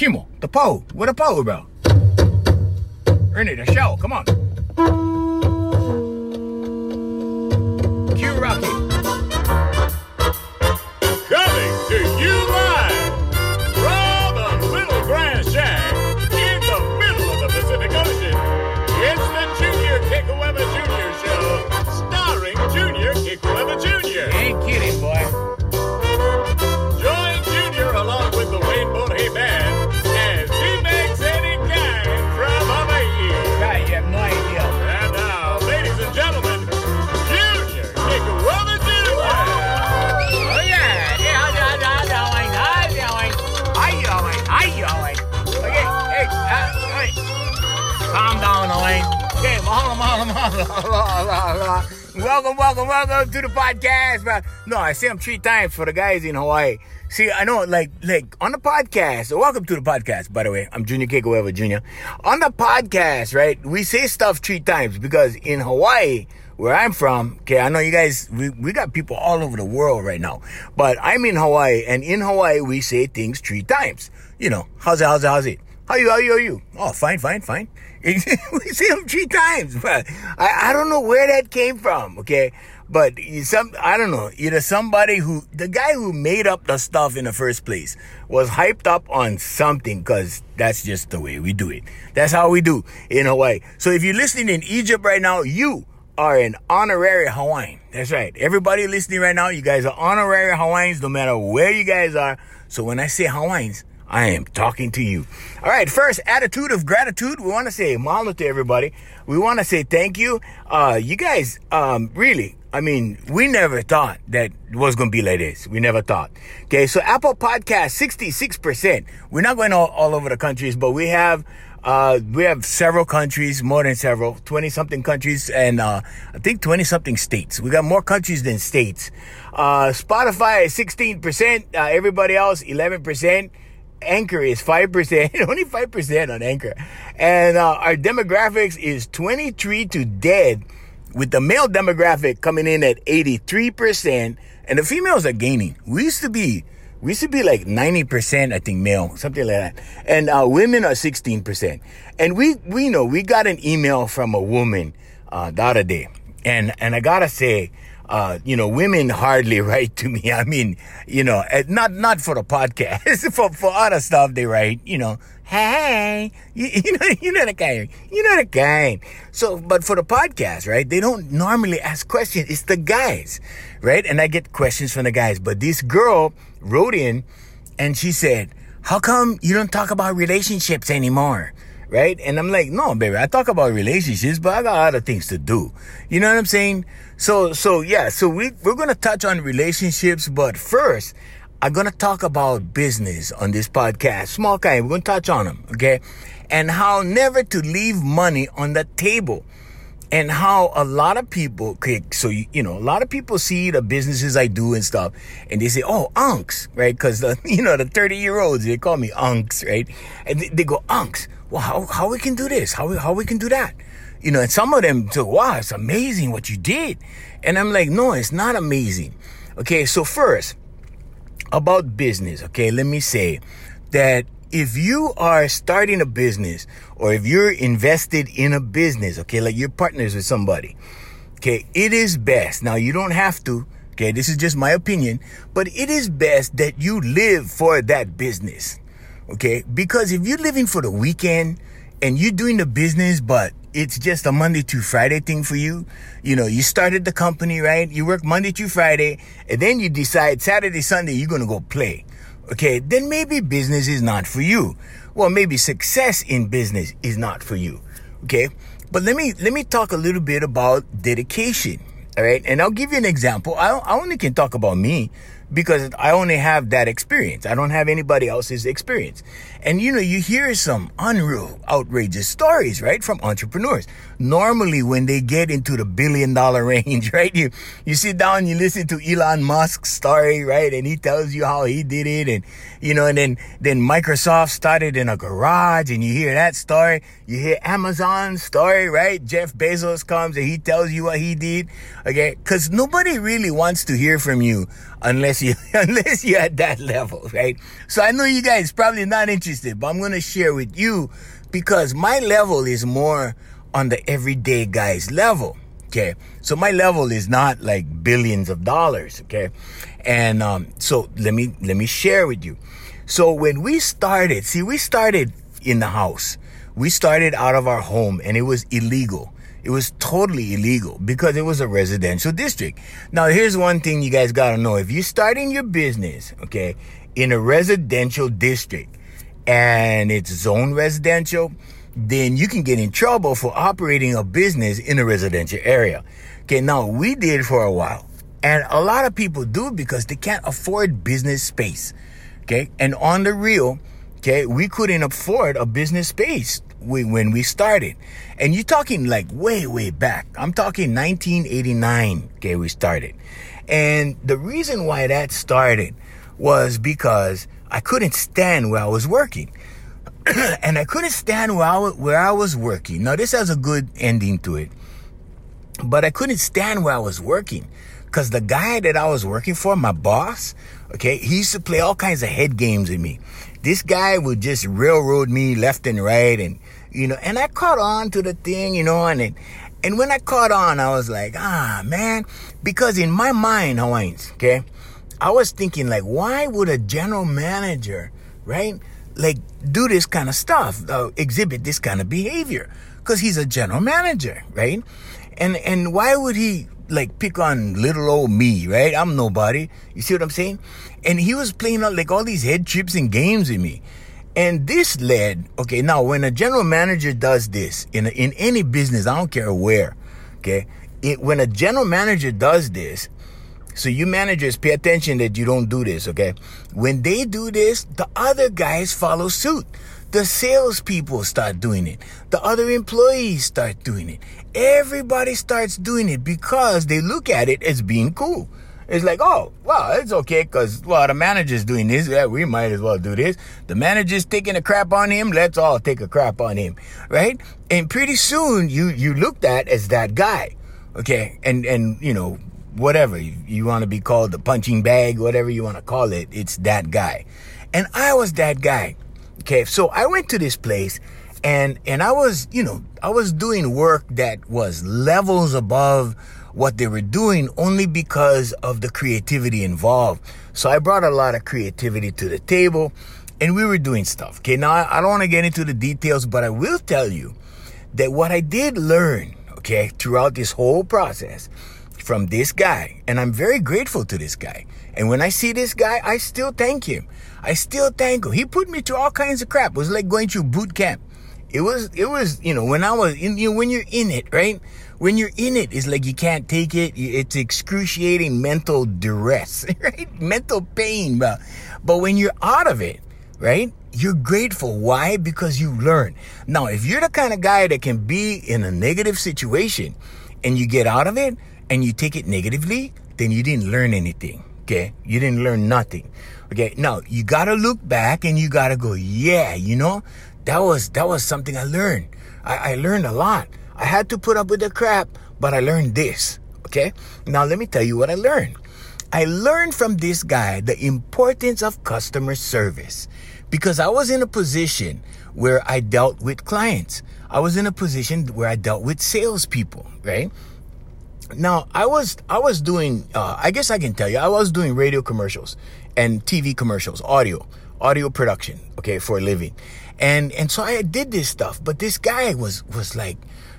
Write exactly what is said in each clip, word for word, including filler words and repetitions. Kimo, the pole. What a pole about? Ernie, the shell. Come on. Q Rocky. Coming to you live from the little grass shack in the middle of the Pacific Ocean. It's the Junior Kekuewa Junior Show, starring Junior Kekuewa Junior Ain't kidding, boy. welcome, welcome, welcome to the podcast, man. No, I say them three times for the guys in Hawaii. See, I know, like, like on the podcast. Welcome to the podcast, by the way. I'm Junior Kekuewa Junior On the podcast, right? We say stuff three times because in Hawaii, where I'm from, okay, I know you guys, we, we got people all over the world right now, but I'm in Hawaii, and in Hawaii we say things three times. You know, how's it, how's it, how's it? How you, how you, how you? Oh, fine, fine, fine. We say them three times, but I, I don't know where that came from, okay? But some I don't know, either somebody who, the guy who made up the stuff in the first place was hyped up on something, because that's just the way we do it. That's how we do in Hawaii. So if you're listening in Egypt right now, you are an honorary Hawaiian. That's right. Everybody listening right now, you guys are honorary Hawaiians no matter where you guys are. So when I say Hawaiians, I am talking to you. All right, first, attitude of gratitude. We want to say mahalo to everybody. We want to say thank you. Uh, you guys, um, really, I mean, we never thought that it was going to be like this. We never thought. Okay, so Apple Podcast, sixty-six percent. We're not going all, all over the countries, but we have uh, we have several countries, more than several, twenty-something countries, and uh, I think twenty-something states. We got more countries than states. Uh, Spotify is sixteen percent. Uh, everybody else, eleven percent. Anchor is five percent, only five percent on Anchor. And uh, our demographics is twenty-three to dead, with the male demographic coming in at eighty-three percent. And the females are gaining. We used to be, we used to be like ninety percent, I think, male, something like that. And uh, women are sixteen percent. And we, we know, we got an email from a woman uh, the other day. And, and I gotta say, Uh, you know, women hardly write to me. I mean, you know, not not for the podcast. for for other stuff they write, you know, hey, you, you know, you know the kind, you know the kind. So, but for the podcast, right? They don't normally ask questions. It's the guys, right? And I get questions from the guys. But this girl wrote in, and she said, "How come you don't talk about relationships anymore?" Right? And I'm like, no, baby, I talk about relationships, but I got other things to do. You know what I'm saying? So, so yeah, so we, we're going to touch on relationships, but first, I'm going to talk about business on this podcast. Small kind, we're going to touch on them, okay? And how never to leave money on the table. And how a lot of people, okay, so, you, you know, a lot of people see the businesses I do and stuff, and they say, oh, unks, right? Because, you know, the thirty-year-olds, they call me unks, right? And they, they go, unks. Well, how, how we can do this? How we, how we can do that? You know, and some of them say, wow, it's amazing what you did. And I'm like, no, it's not amazing. Okay, so first, about business, okay, let me say that if you are starting a business or if you're invested in a business, okay, like you're partners with somebody, okay, it is best. Now, you don't have to, okay, this is just my opinion, but it is best that you live for that business. Okay, because if you're living for the weekend and you're doing the business, but it's just a Monday to Friday thing for you, you know, you started the company, right? You work Monday to Friday, and then you decide Saturday, Sunday, you're going to go play. Okay, then maybe business is not for you. Well, maybe success in business is not for you. Okay, but let me let me talk a little bit about dedication. All right, and I'll give you an example. I, I only can talk about me, because I only have that experience. I don't have anybody else's experience. And, you know, you hear some unreal, outrageous stories, right, from entrepreneurs. Normally, when they get into the billion-dollar range, right, you you sit down, you listen to Elon Musk's story, right, and he tells you how he did it. And, you know, and then, then Microsoft started in a garage, and you hear that story. You hear Amazon's story, right? Jeff Bezos comes, and he tells you what he did, okay? Because nobody really wants to hear from you unless you unless you're at that level, right? So I know you guys probably not interested, but I'm going to share with you because my level is more on the everyday guy's level, okay? So my level is not like billions of dollars, okay? And um, so let me let me share with you. So when we started, see, we started in the house. We started out of our home, and it was illegal. It was totally illegal because it was a residential district. Now, here's one thing you guys got to know. If you're starting your business, okay, in a residential district and it's zone residential, then you can get in trouble for operating a business in a residential area. Okay, now we did for a while. And a lot of people do because they can't afford business space. Okay, and on the real, okay, we couldn't afford a business space We, when we started. And you're talking like way, way back. I'm talking nineteen eighty-nine, okay, we started. And the reason why that started was because I couldn't stand where I was working. And I couldn't stand where I, where I was working. Now, this has a good ending to it. But I couldn't stand where I was working because the guy that I was working for, my boss, okay, he used to play all kinds of head games with me. This guy would just railroad me left and right, and you know, and I caught on to the thing, you know, and it, and when I caught on, I was like, ah, man, because in my mind, Hawaiians, okay, I was thinking like, why would a general manager, right, like do this kind of stuff, uh, exhibit this kind of behavior, because he's a general manager, right, and and why would he like pick on little old me, right? I'm nobody. You see what I'm saying? And he was playing out like all these head trips and games with me. And this led, okay, now when a general manager does this in a, in any business, I don't care where, okay? It, when a general manager does this, so you managers pay attention that you don't do this, okay? When they do this, the other guys follow suit. The salespeople start doing it. The other employees start doing it. Everybody starts doing it because they look at it as being cool. It's like, oh, well, it's okay because, well, the manager's doing this. Yeah, we might as well do this. The manager's taking a crap on him. Let's all take a crap on him, right? And pretty soon you you looked at as that guy, okay? And, and you know, whatever. You, you want to be called the punching bag, whatever you want to call it, it's that guy. And I was that guy. Okay, so I went to this place and and I was, you know, I was doing work that was levels above what they were doing only because of the creativity involved. So I brought a lot of creativity to the table and we were doing stuff. Okay, now I, I don't want to get into the details, but I will tell you that what I did learn, okay, throughout this whole process from this guy, and I'm very grateful to this guy. And when I see this guy, I still thank him. I still thank him. He put me through all kinds of crap. It was like going through boot camp. It was, it was, you know, when I was in, you know, when you're in it, right? When you're in it, it's like you can't take it. It's excruciating mental duress, right? Mental pain. But, but when you're out of it, right? You're grateful. Why? Because you learn. Now, if you're the kind of guy that can be in a negative situation and you get out of it and you take it negatively, then you didn't learn anything. Okay, you didn't learn nothing. Okay, now you gotta look back and you gotta go, yeah, you know, that was that was something I learned. I, I learned a lot. I had to put up with the crap, but I learned this. Okay, now let me tell you what I learned. I learned from this guy the importance of customer service because I was in a position where I dealt with clients. I was in a position where I dealt with salespeople, right? Now, I was I was doing, uh, I guess I can tell you, I was doing radio commercials and T V commercials, audio, audio production, okay, for a living. And and so I did this stuff, but this guy was was like,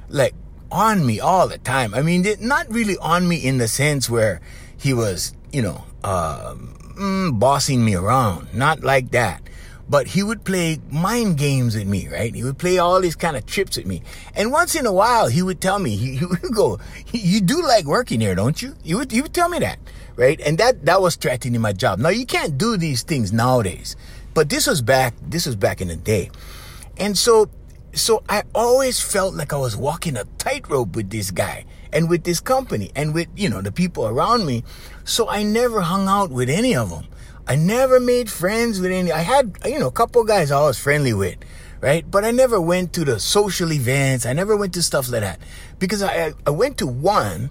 like on me all the time. I mean, not really on me in the sense where he was, you know, uh, mm, bossing me around, not like that. But he would play mind games with me, right? He would play all these kind of trips with me. And once in a while, he would tell me, he, he would go, you do like working here, don't you? He would, he would tell me that, right? And that, that was threatening my job. Now, you can't do these things nowadays. But this was back, this was back in the day. And so, so I always felt like I was walking a tightrope with this guy and with this company and with, you know, the people around me. So I never hung out with any of them. I never made friends with any. I had, you know, a couple guys I was friendly with, right? But I never went to the social events. I never went to stuff like that because I I went to one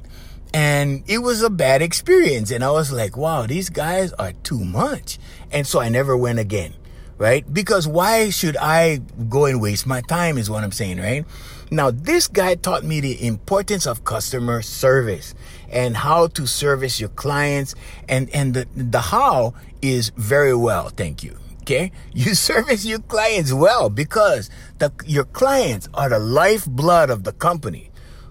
And it was a bad experience. And I was like, wow, these guys are too much. And so I never went again, right? Because why should I go and waste my time is what I'm saying, right? Now, this guy taught me the importance of customer service and how to service your clients. And, and the, the how is very well, thank you. Okay? You service your clients well because the, your clients are the lifeblood of the company.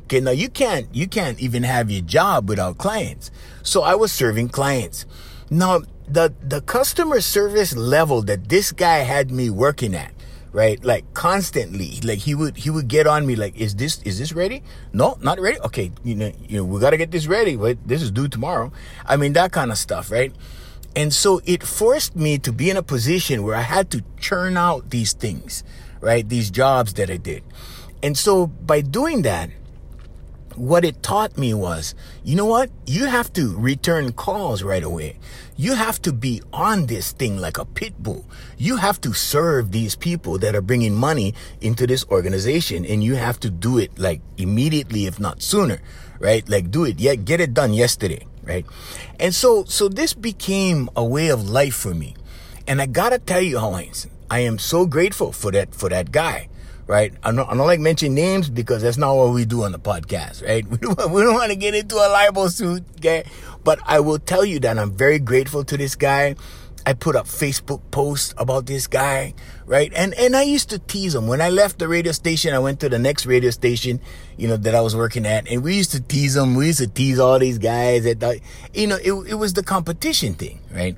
Okay, now you can't, you can't even have your job without clients. So I was serving clients. Now, the, the customer service level that this guy had me working at, right? Like constantly, like he would, he would get on me like, is this, is this ready? No, not ready. Okay. You know, you know, we got to get this ready, but this is due tomorrow. I mean, that kind of stuff, right? And so it forced me to be in a position where I had to churn out these things, right? These jobs that I did. And so by doing that, what it taught me was, you know what? You have to return calls right away. You have to be on this thing like a pit bull. You have to serve these people that are bringing money into this organization, and you have to do it like immediately, if not sooner, right? Like do it, yeah, get it done yesterday, right? And so, so this became a way of life for me. And I gotta tell you, Hawaiians, I am so grateful for that, for that guy. Right? I don't, I don't like mentioning names because that's not what we do on the podcast, right? We don't, we don't want to get into a libel suit, okay? But I will tell you that I'm very grateful to this guy. I put up Facebook posts about this guy, right? And and I used to tease him. When I left the radio station, I went to the next radio station, you know, that I was working at. And we used to tease him. We used to tease all these guys. That the, you know, it, it was the competition thing, right?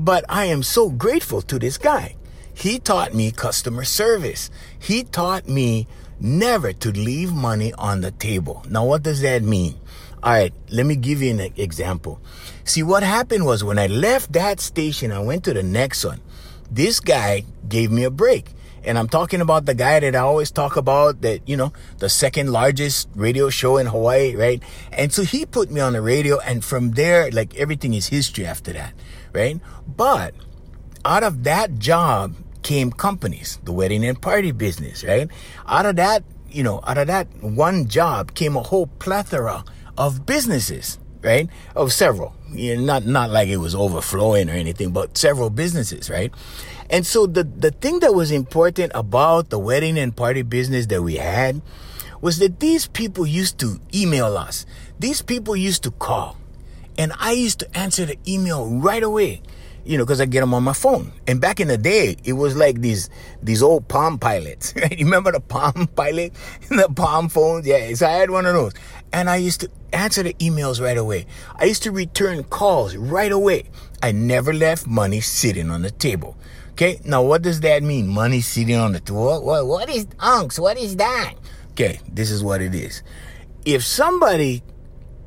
But I am so grateful to this guy. He taught me customer service. He taught me never to leave money on the table. Now, what does that mean? All right, let me give you an example. See, what happened was when I left that station, I went to the next one. This guy gave me a break. And I'm talking about the guy that I always talk about that, you know, the second largest radio show in Hawaii, right? And so he put me on the radio. And from there, like everything is history after that, right? But out of that job came companies, the wedding and party business, right? Out of that, you know, out of that one job came a whole plethora of businesses, right? Of several, you know, not, not like it was overflowing or anything, but several businesses, right? And so the, the thing that was important about the wedding and party business that we had was that these people used to email us. These people used to call, and I used to answer the email right away. You know, because I get them on my phone. And back in the day, it was like these these old Palm Pilots. Right? You remember the Palm Pilot? The Palm phones? Yeah, so I had one of those. And I used to answer the emails right away. I used to return calls right away. I never left money sitting on the table. Okay? Now, what does that mean? Money sitting on the table? What, what, what is unks? What is that? Okay, this is what it is. If somebody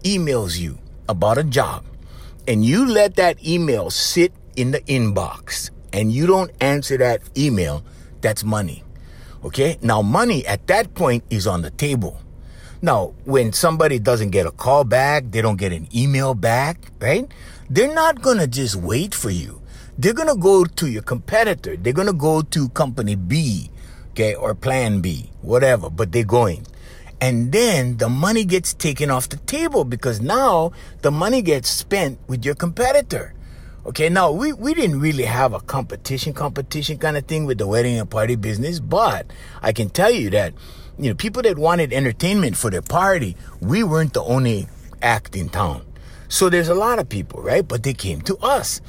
emails you about a job and you let that email sit in the inbox and you don't answer that email, that's money. Okay? Now money at that point is on the table. Now, when somebody doesn't get a call back, they don't get an email back, right? They're not going to just wait for you. They're going to go to your competitor. They're going to go to company B, okay, or plan B, whatever, but they're going. And then the money gets taken off the table because now the money gets spent with your competitor. Okay, now we, we didn't really have a competition, competition kind of thing with the wedding and party business, but I can tell you that, you know, people that wanted entertainment for their party, we weren't the only act in town. So there's a lot of people, right? But they came to us.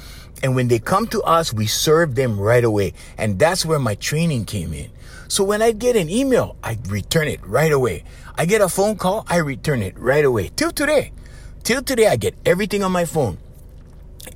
And when they come to us, we serve them right away. And that's where my training came in. So when I get an email, I return it right away. I get a phone call, I return it right away. Till today. Till today, I get everything on my phone.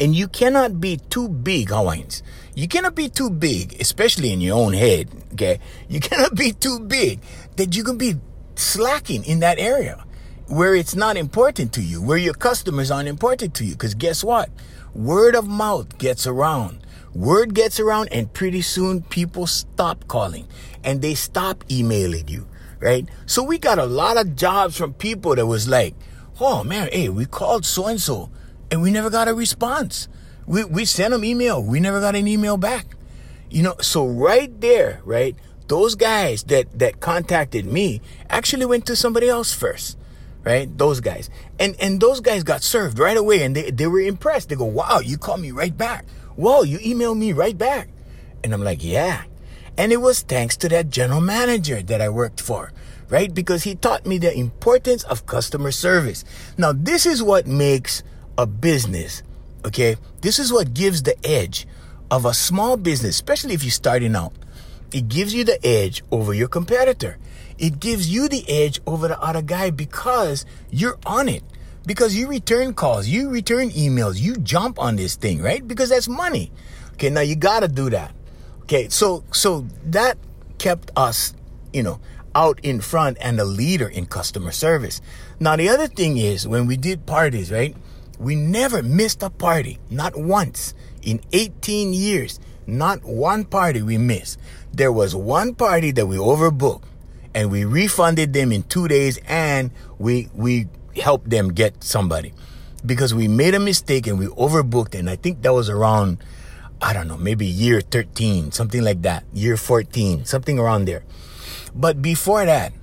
And you cannot be too big, Hawaiians. You cannot be too big, especially in your own head, okay? You cannot be too big that you can be slacking in that area where it's not important to you, where your customers aren't important to you. Because guess what? Word of mouth gets around. Word gets around, and pretty soon people stop calling and they stop emailing you, right? So we got a lot of jobs from people that was like, oh, man, hey, we called so-and-so. And we never got a response. We we sent them email. We never got an email back. You know, so right there, right? Those guys that, that contacted me actually went to somebody else first, right? Those guys. And and those guys got served right away, and they, they were impressed. They go, wow, you called me right back. Wow, you emailed me right back. And I'm like, yeah. And it was thanks to that general manager that I worked for, right? Because he taught me the importance of customer service. Now, this is what makes a business, okay? This is what gives the edge of a small business, especially if you're starting out. It gives you the edge over your competitor. It gives you the edge over the other guy because you're on it. Because you return calls, you return emails, you jump on this thing, right? Because that's money. Okay, now you gotta do that. Okay, so so that kept us, you know, out in front and a leader in customer service. Now, the other thing is when we did parties, right? We never missed a party, not once. In eighteen years, not one party we missed. There was one party that we overbooked, and we refunded them in two days, and we we helped them get somebody because we made a mistake and we overbooked. And I think that was around, I don't know, maybe year thirteen, something like that, year fourteen, something around there. But before that,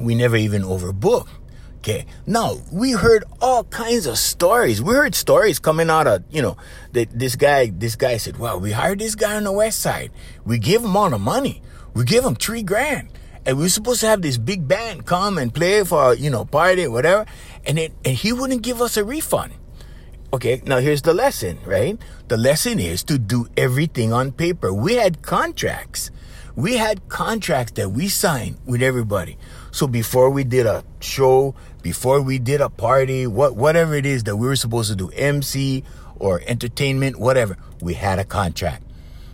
we never even overbooked. Okay. Now, we heard all kinds of stories. We heard stories coming out of, you know, that this guy, this guy said, well, we hired this guy on the west side. We gave him all the money. We gave him three grand. And we were supposed to have this big band come and play for, you know, party, whatever. And it, and he wouldn't give us a refund. Okay. Now, here's the lesson, right? The lesson is to do everything on paper. We had contracts. We had contracts that we signed with everybody. So before we did a show, before we did a party, what whatever it is that we were supposed to do, M C or entertainment, whatever, we had a contract.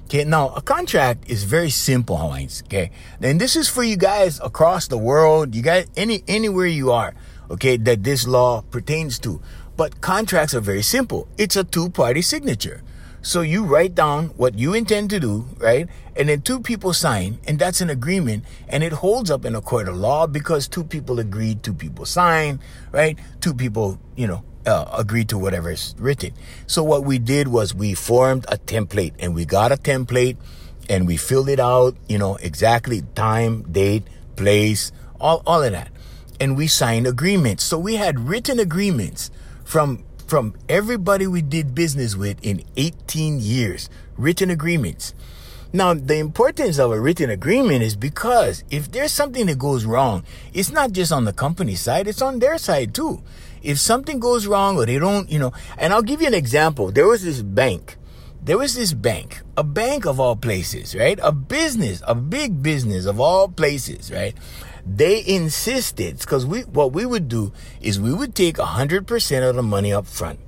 Okay, now a contract is very simple, Hawaiians. Okay, and this is for you guys across the world, you guys, any anywhere you are, okay, that this law pertains to. But contracts are very simple. It's a two-party signature. So you write down what you intend to do, right? And then two people sign, and that's an agreement, and it holds up in a court of law because two people agreed, two people signed, right? Two people, you know, uh, agreed to whatever is written. So what we did was we formed a template, and we got a template, and we filled it out, you know, exactly time, date, place, all, all of that. And we signed agreements. So we had written agreements from From everybody we did business with in eighteen years, written agreements. Now, the importance of a written agreement is because if there's something that goes wrong, it's not just on the company side, it's on their side too. If something goes wrong or they don't, you know, and I'll give you an example. There was this bank. There was this bank, a bank of all places, right? A business, a big business of all places, right? They insisted, because we what we would do is we would take one hundred percent of the money up front,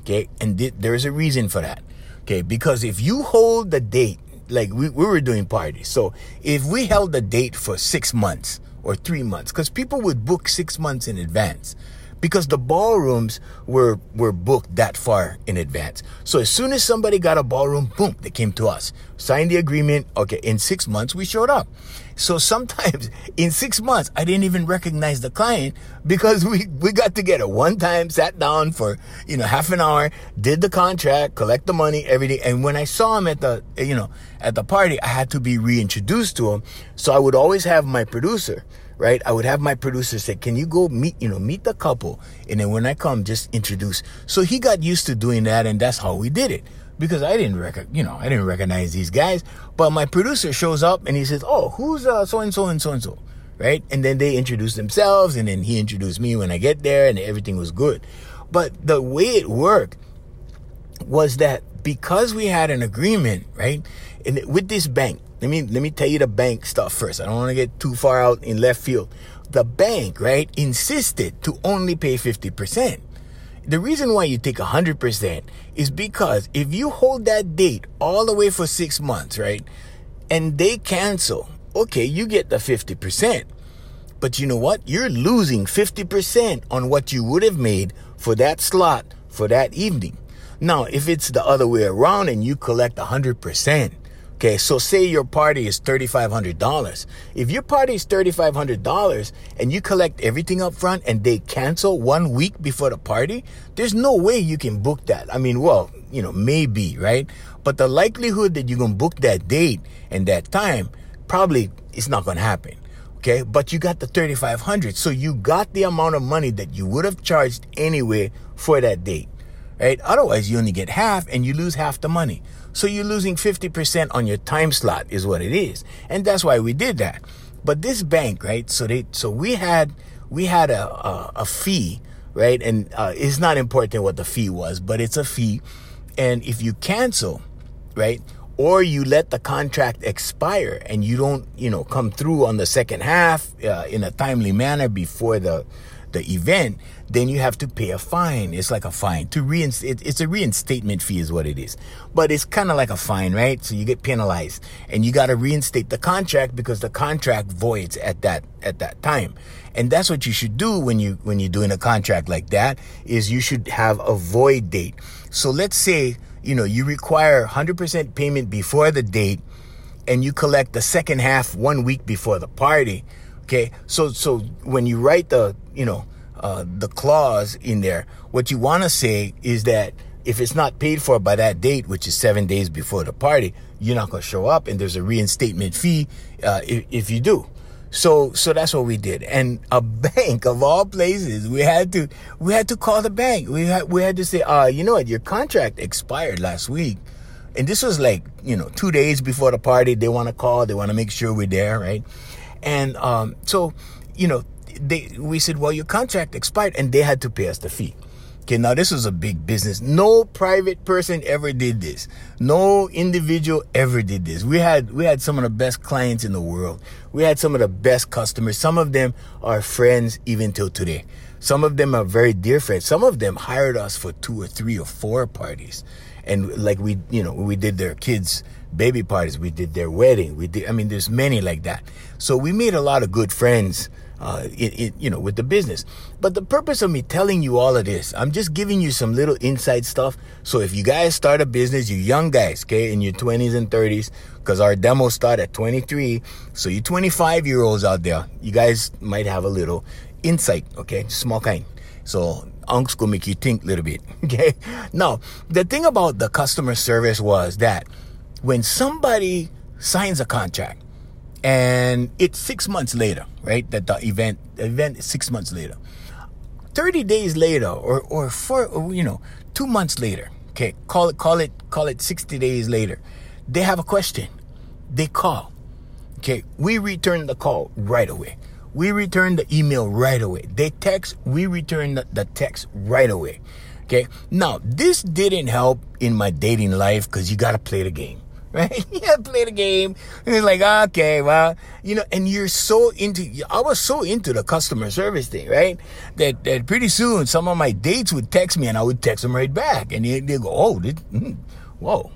okay? And th- there's a reason for that, okay? Because if you hold the date, like we, we were doing parties, so if we held the date for six months or three months, because people would book six months in advance, because the ballrooms were were booked that far in advance. So as soon as somebody got a ballroom, boom, they came to us. Signed the agreement. Okay, in six months, we showed up. So sometimes in six months, I didn't even recognize the client because we, we got together one time, sat down for, you know, half an hour, did the contract, collect the money, everything. And when I saw him at the, you know, at the party, I had to be reintroduced to him. So I would always have my producer. Right, I would have my producer say, "Can you go meet, you know, meet the couple?" And then when I come, just introduce. So he got used to doing that, and that's how we did it. Because I didn't rec- you know, I didn't recognize these guys. But my producer shows up and he says, "Oh, who's uh, so and so and so and so," right? And then they introduce themselves, and then he introduced me when I get there, and everything was good. But the way it worked was that because we had an agreement, right, and with this bank. Let me let me tell you the bank stuff first. I don't want to get too far out in left field. The bank, right, insisted to only pay fifty percent. The reason why you take one hundred percent is because if you hold that date all the way for six months, right, and they cancel, okay, you get the fifty percent. But you know what? You're losing fifty percent on what you would have made for that slot for that evening. Now, if it's the other way around and you collect one hundred percent, okay, so say your party is three thousand five hundred dollars. If your party is three thousand five hundred dollars and you collect everything up front and they cancel one week before the party, there's no way you can book that. I mean, well, you know, maybe, right? But the likelihood that you're going to book that date and that time probably is not going to happen. Okay, but you got the thirty-five hundred dollars. So you got the amount of money that you would have charged anyway for that date, right? Otherwise, you only get half and you lose half the money. So you're losing fifty percent on your time slot is what it is. And that's why we did that. But this bank, right? So they, so we had, we had a, a, a fee, right? And uh, it's not important what the fee was, but it's a fee. And if you cancel, right? Or you let the contract expire and you don't, you know, come through on the second half uh, in a timely manner before the the event, then you have to pay a fine. It's like a fine to reinstate. It's a reinstatement fee is what it is. But it's kind of like a fine, right? So you get penalized and you got to reinstate the contract because the contract voids at that at that time. And that's what you should do when you when you're doing a contract like that is you should have a void date. So let's say, you know, you require one hundred percent payment before the date and you collect the second half one week before the party. Okay. So, so when you write the, you know, uh, the clause in there, what you want to say is that if it's not paid for by that date, which is seven days before the party, you're not going to show up and there's a reinstatement fee, uh, if, if you do. So, so that's what we did. And a bank of all places, we had to, we had to call the bank. We had, we had to say, uh, you know what? Your contract expired last week. And this was like, you know, two days before the party. They want to call, they want to make sure we're there. Right. And, um, so, you know, they, we said, well, your contract expired and they had to pay us the fee. Okay. Now this was a big business. No private person ever did this. No individual ever did this. We had, we had some of the best clients in the world. We had some of the best customers. Some of them are friends even till today. Some of them are very dear friends. Some of them hired us for two or three or four parties. And like we, you know, we did their kids' baby parties. We did their wedding. We did, I mean, there's many like that. So we made a lot of good friends, uh, it, it, you know, with the business. But the purpose of me telling you all of this, I'm just giving you some little inside stuff. So if you guys start a business, you young guys, okay, in your twenties and thirties, because our demos start at twenty-three. So you twenty-five year olds out there, you guys might have a little insight, okay? Small kind. So unc's gonna make you think a little bit, okay? Now, the thing about the customer service was that when somebody signs a contract and it's six months later, right? That the event, the event is six months later, thirty days later, or, or four, or, you know, two months later, okay? Call it, call it, call it sixty days later. They have a question. They call. Okay. We return the call right away. We return the email right away. They text. We return the, the text right away. Okay. Now, this didn't help in my dating life because you got to play the game, right? You got to play the game. And it's like, okay, well, you know, and you're so into, I was so into the customer service thing, right? That, that pretty soon some of my dates would text me and I would text them right back. And they go, oh, this, mm, whoa.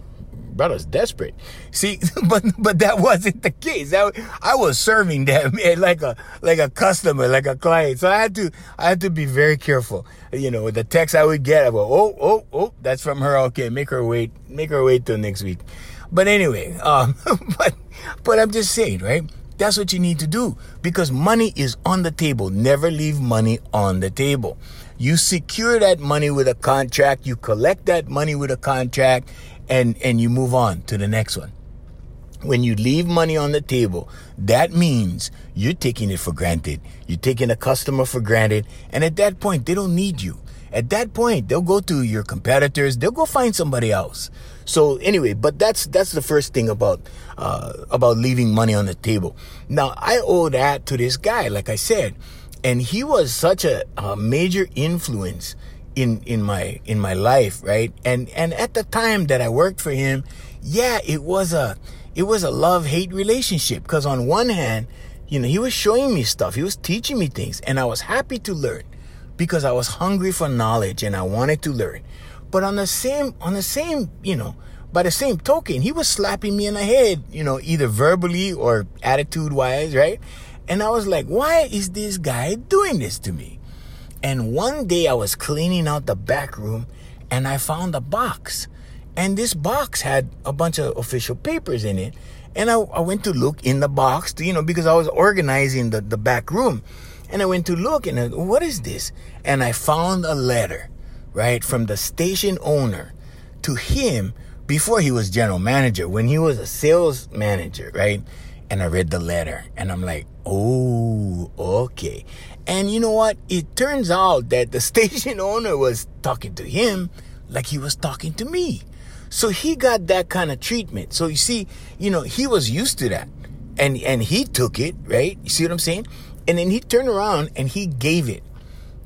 Brother's desperate. See, but but that wasn't the case. That, I was serving them like a like a customer, like a client. So I had to I had to be very careful. You know, with the text I would get, I go, oh oh oh, that's from her. Okay, make her wait, make her wait till next week. But anyway, um, but but I'm just saying, right? That's what you need to do because money is on the table. Never leave money on the table. You secure that money with a contract. You collect that money with a contract. And and you move on to the next one. When you leave money on the table, that means you're taking it for granted. You're taking a customer for granted. And at that point, they don't need you. At that point, they'll go to your competitors. They'll go find somebody else. So anyway, but that's that's the first thing about uh, about leaving money on the table. Now, I owe that to this guy, like I said. And he was such a, a major influence in, in my, in my life. Right. And, and at the time that I worked for him, yeah, it was a, it was a love hate relationship. Cause on one hand, you know, he was showing me stuff. He was teaching me things and I was happy to learn because I was hungry for knowledge and I wanted to learn. But on the same, on the same, you know, by the same token, he was slapping me in the head, you know, either verbally or attitude wise. Right. And I was like, why is this guy doing this to me? And one day I was cleaning out the back room and I found a box. And this box had a bunch of official papers in it. And I, I went to look in the box, to, you know, because I was organizing the, the back room. And I went to look and I, what is this? And I found a letter, right, from the station owner to him before he was general manager, when he was a sales manager, right? and I read the letter and I'm like, oh, okay. And you know what? It turns out that the station owner was talking to him like he was talking to me. So he got that kind of treatment. So you see, you know, he was used to that. And and he took it, right? You see what I'm saying? And then he turned around and he gave it.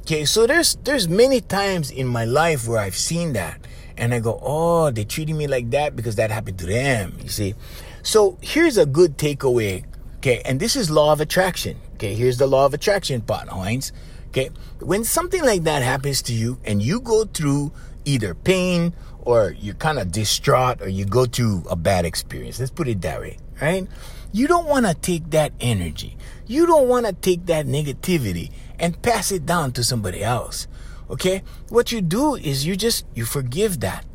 Okay, so there's there's many times in my life where I've seen that. And I go, oh, they're treating me like that because that happened to them, you see. So here's a good takeaway, okay? And this is law of attraction, okay? Here's the law of attraction part, Hines, okay? When something like that happens to you and you go through either pain or you're kind of distraught or you go through a bad experience, let's put it that way, right? You don't want to take that energy. You don't want to take that negativity and pass it down to somebody else. Okay, what you do is you just, you forgive that.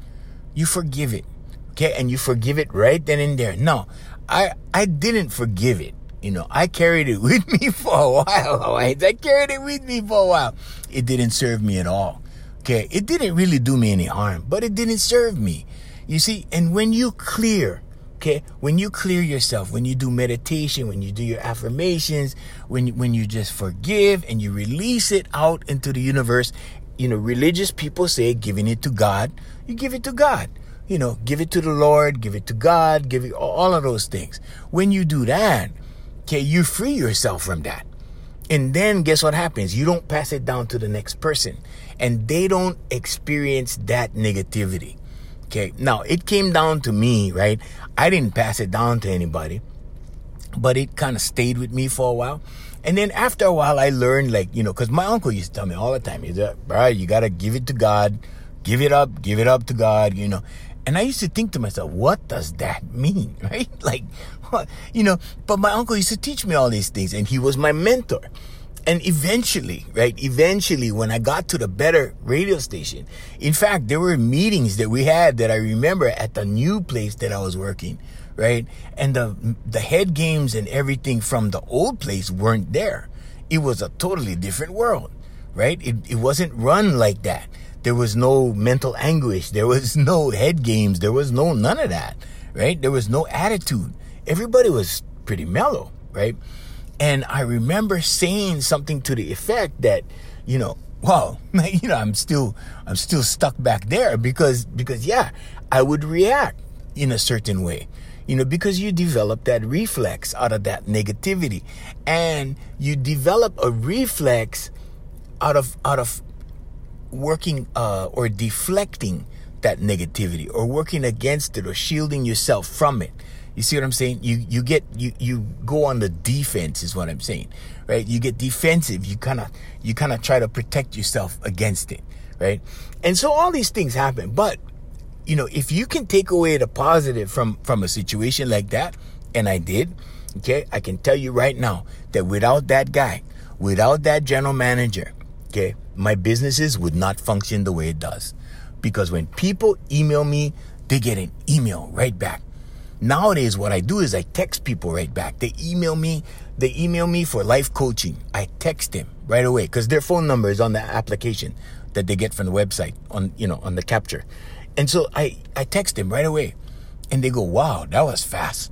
You forgive it. Okay, and you forgive it right then and there. No, I I didn't forgive it. You know, I carried it with me for a while. I carried it with me for a while. It didn't serve me at all. Okay, it didn't really do me any harm, but it didn't serve me. You see, and when you clear, okay, when you clear yourself, when you do meditation, when you do your affirmations, when you, when you just forgive and you release it out into the universe. You know, religious people say giving it to God, you give it to God. You know, give it to the Lord, give it to God, give it all of those things. When you do that, okay, you free yourself from that. And then guess what happens? You don't pass it down to the next person. And they don't experience that negativity. Okay, now it came down to me, right? I didn't pass it down to anybody, but it kind of stayed with me for a while. And then after a while, I learned, like, you know, because my uncle used to tell me all the time, he's like, bro, you got to give it to God, give it up, give it up to God, you know. And I used to think to myself, what does that mean, right? Like, what? You know, but my uncle used to teach me all these things, and he was my mentor. And eventually, right, eventually when I got to the better radio station, in fact, there were meetings that we had that I remember at the new place that I was working, right? And the the head games and everything from the old place weren't there. It was a totally different world, right? It it wasn't run like that. There was no mental anguish. There was no head games. There was no none of that, right? There was no attitude. Everybody was pretty mellow, right? And I remember saying something to the effect that, you know, wow, you know, I'm still I'm still stuck back there because because yeah, I would react in a certain way. You know, because you develop that reflex out of that negativity, and you develop a reflex out of out of working uh, or deflecting that negativity, or working against it, or shielding yourself from it. You see what I'm saying? You you get you you go on the defense is what I'm saying, right? You get defensive. You kind of you kind of try to protect yourself against it, right? And so all these things happen, but. You know, if you can take away the positive from, from a situation like that, and I did, okay, I can tell you right now that without that guy, without that general manager, okay, my businesses would not function the way it does. Because when people email me, they get an email right back. Nowadays, what I do is I text people right back. They email me, they email me for life coaching. I text them right away because their phone number is on the application that they get from the website on, you know, on the capture. And so I, I text them right away and they go, wow, that was fast,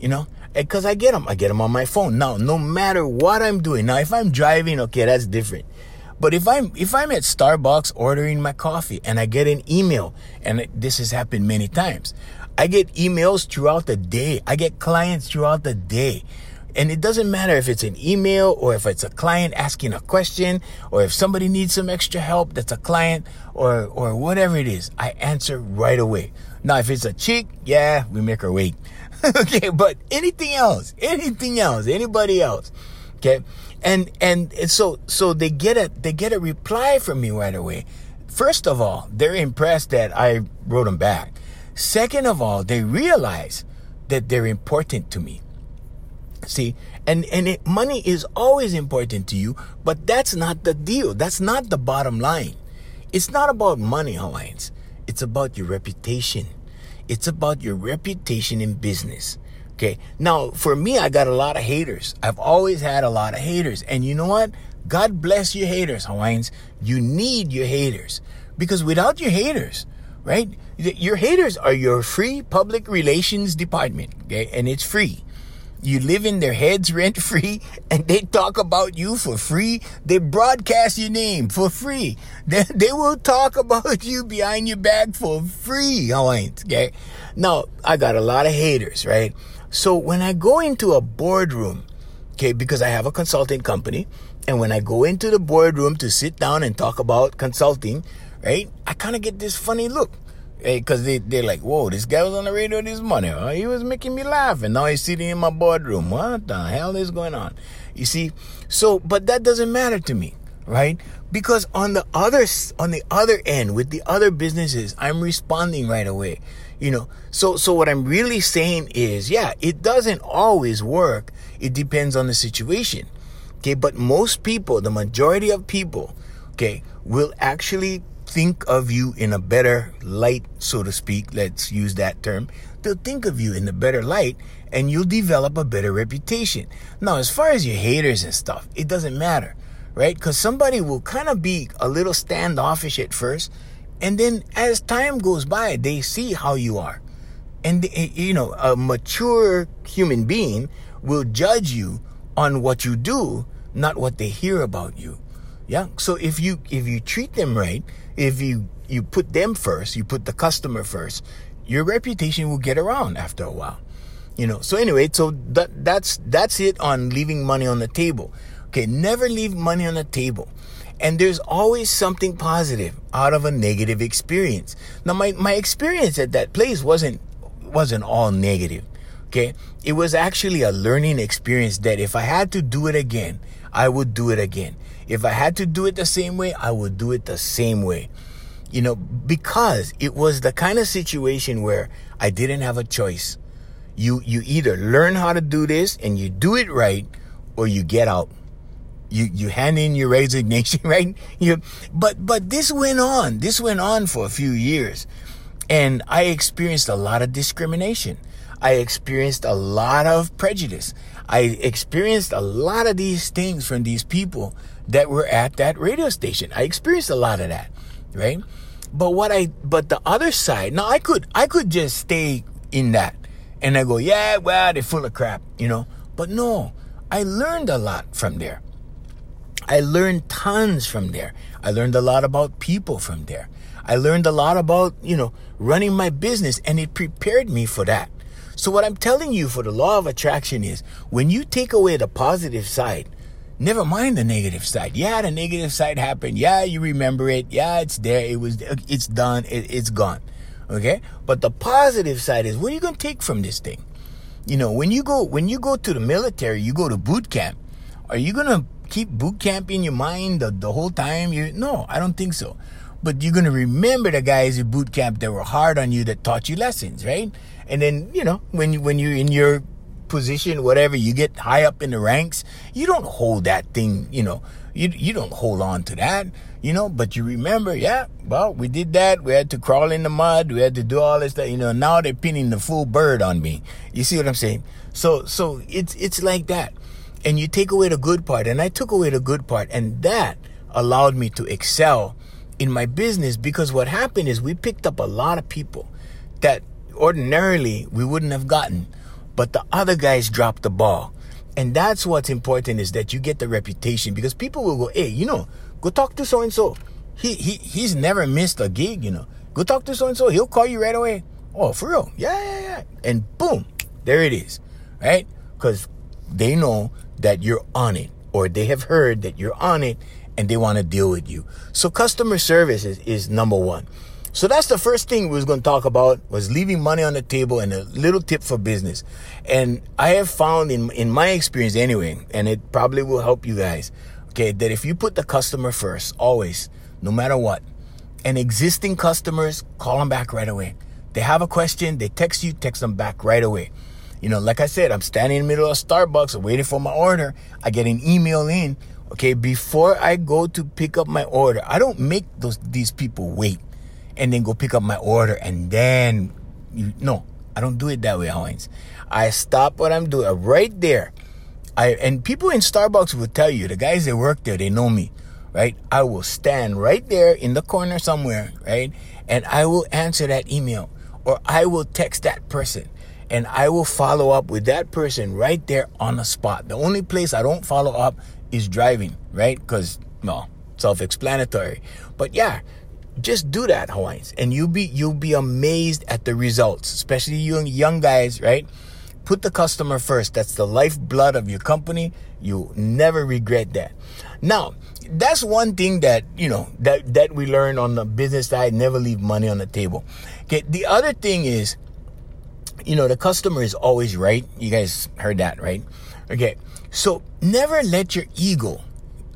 you know, because I get them. I get them on my phone. Now, no matter what I'm doing. Now, if I'm driving, okay, that's different. But if I'm if I'm at Starbucks ordering my coffee and I get an email, and it, this has happened many times, I get emails throughout the day. I get clients throughout the day. And it doesn't matter if it's an email or if it's a client asking a question or if somebody needs some extra help that's a client or or whatever it is, I answer right away. Now, if it's a chick, yeah, we make her wait. Okay, but anything else, anything else, anybody else, okay? And and, and so so they get a, they get a reply from me right away. First of all, they're impressed that I wrote them back. Second of all, they realize that they're important to me. See, and, and it, money is always important to you, but that's not the deal. That's not the bottom line. It's not about money, Hawaiians. It's about your reputation. It's about your reputation in business. Okay. Now, for me, I got a lot of haters. I've always had a lot of haters. And you know what? God bless your haters, Hawaiians. You need your haters, because without your haters, right? Your haters are your free public relations department. Okay. And it's free. You live in their heads rent free, and they talk about you for free. They broadcast your name for free. They, they will talk about you behind your back for free, Hawaiians, okay? Now, I got a lot of haters, right? So when I go into a boardroom, okay, because I have a consulting company, and when I go into the boardroom to sit down and talk about consulting, right, I kind of get this funny look. Because hey, they, they're like, whoa, this guy was on the radio this morning. Huh? He was making me laugh. And now he's sitting in my boardroom. What the hell is going on? You see? So, but that doesn't matter to me, right? Because on the other, on the other end, with the other businesses, I'm responding right away. You know, so, so what I'm really saying is, yeah, it doesn't always work. It depends on the situation. Okay. But most people, the majority of people, okay, will actually think of you in a better light, so to speak. Let's use that term. They'll think of you in a better light, and you'll develop a better reputation. Now, as far as your haters and stuff, it doesn't matter, right? Because somebody will kind of be a little standoffish at first, and then as time goes by, they see how you are. And, you know, a mature human being will judge you on what you do, not what they hear about you. Yeah. So if you if you treat them right, if you, you put them first, you put the customer first, your reputation will get around after a while. You know. So anyway, so that that's that's it on leaving money on the table. Okay, never leave money on the table. And there's always something positive out of a negative experience. Now my, my experience at that place wasn't wasn't all negative. Okay? It was actually a learning experience that if I had to do it again, I would do it again. If I had to do it the same way, I would do it the same way. You know, because it was the kind of situation where I didn't have a choice. You you either learn how to do this and you do it right, or you get out. You you hand in your resignation, right? You but but this went on. This went on for a few years. And I experienced a lot of discrimination. I experienced a lot of prejudice. I experienced a lot of these things from these people that were at that radio station. I experienced a lot of that, right? But what I, but the other side, now I could, I could just stay in that and I go, yeah, well, they're full of crap, you know, but no, I learned a lot from there. I learned tons from there. I learned a lot about people from there. I learned a lot about, you know, running my business, and it prepared me for that. So what I'm telling you for the law of attraction is when you take away the positive side, never mind the negative side. Yeah, the negative side happened. Yeah, you remember it. Yeah, it's there. It was, it's done. It, it's gone. Okay. But the positive side is what are you going to take from this thing? You know, when you go, when you go to the military, you go to boot camp. Are you going to keep boot camp in your mind the, the whole time? You, no, I don't think so. But you're going to remember the guys at boot camp that were hard on you, that taught you lessons, right? And then, you know, when you, when you're in your position, whatever, you get high up in the ranks, you don't hold that thing, you know, you you don't hold on to that, you know, but you remember, yeah, well, we did that. We had to crawl in the mud. We had to do all this stuff, you know, now they're pinning the full bird on me. You see what I'm saying? So, so it's, it's like that. And you take away the good part, and I took away the good part, and that allowed me to excel in my business, because what happened is we picked up a lot of people that ordinarily we wouldn't have gotten, but the other guys dropped the ball. And that's what's important, is that you get the reputation, because people will go, hey, you know, go talk to so-and-so. He he he's never missed a gig, you know. Go talk to so-and-so. He'll call you right away. Oh, for real? Yeah, yeah, yeah. And boom, there it is, right? Because they know that you're on it, or they have heard that you're on it, and they want to deal with you. So customer service is, is number one. So that's the first thing we was going to talk about, was leaving money on the table, and a little tip for business. And I have found in, in my experience anyway, and it probably will help you guys, okay, that if you put the customer first, always, no matter what, and existing customers, call them back right away. They have a question, they text you, text them back right away. You know, like I said, I'm standing in the middle of Starbucks waiting for my order. I get an email in, okay, before I go to pick up my order. I don't make those these people wait and then go pick up my order, and then, you, no, I don't do it that way, Hawaiians. I stop what I'm doing right there. I and people in Starbucks will tell you, the guys that work there, they know me, right? I will stand right there in the corner somewhere, right? And I will answer that email, or I will text that person. and I will follow up with that person right there on the spot. The only place I don't follow up is driving, right? Because, no, self-explanatory. But yeah, just do that, Hawaiians, and you'll be you'll be amazed at the results, especially you young guys, right? Put the customer first. That's the lifeblood of your company. You never regret that. Now, that's one thing that, you know, that, that we learn on the business side, never leave money on the table. Okay. The other thing is, you know, the customer is always right. You guys heard that, right? Okay. So never let your ego,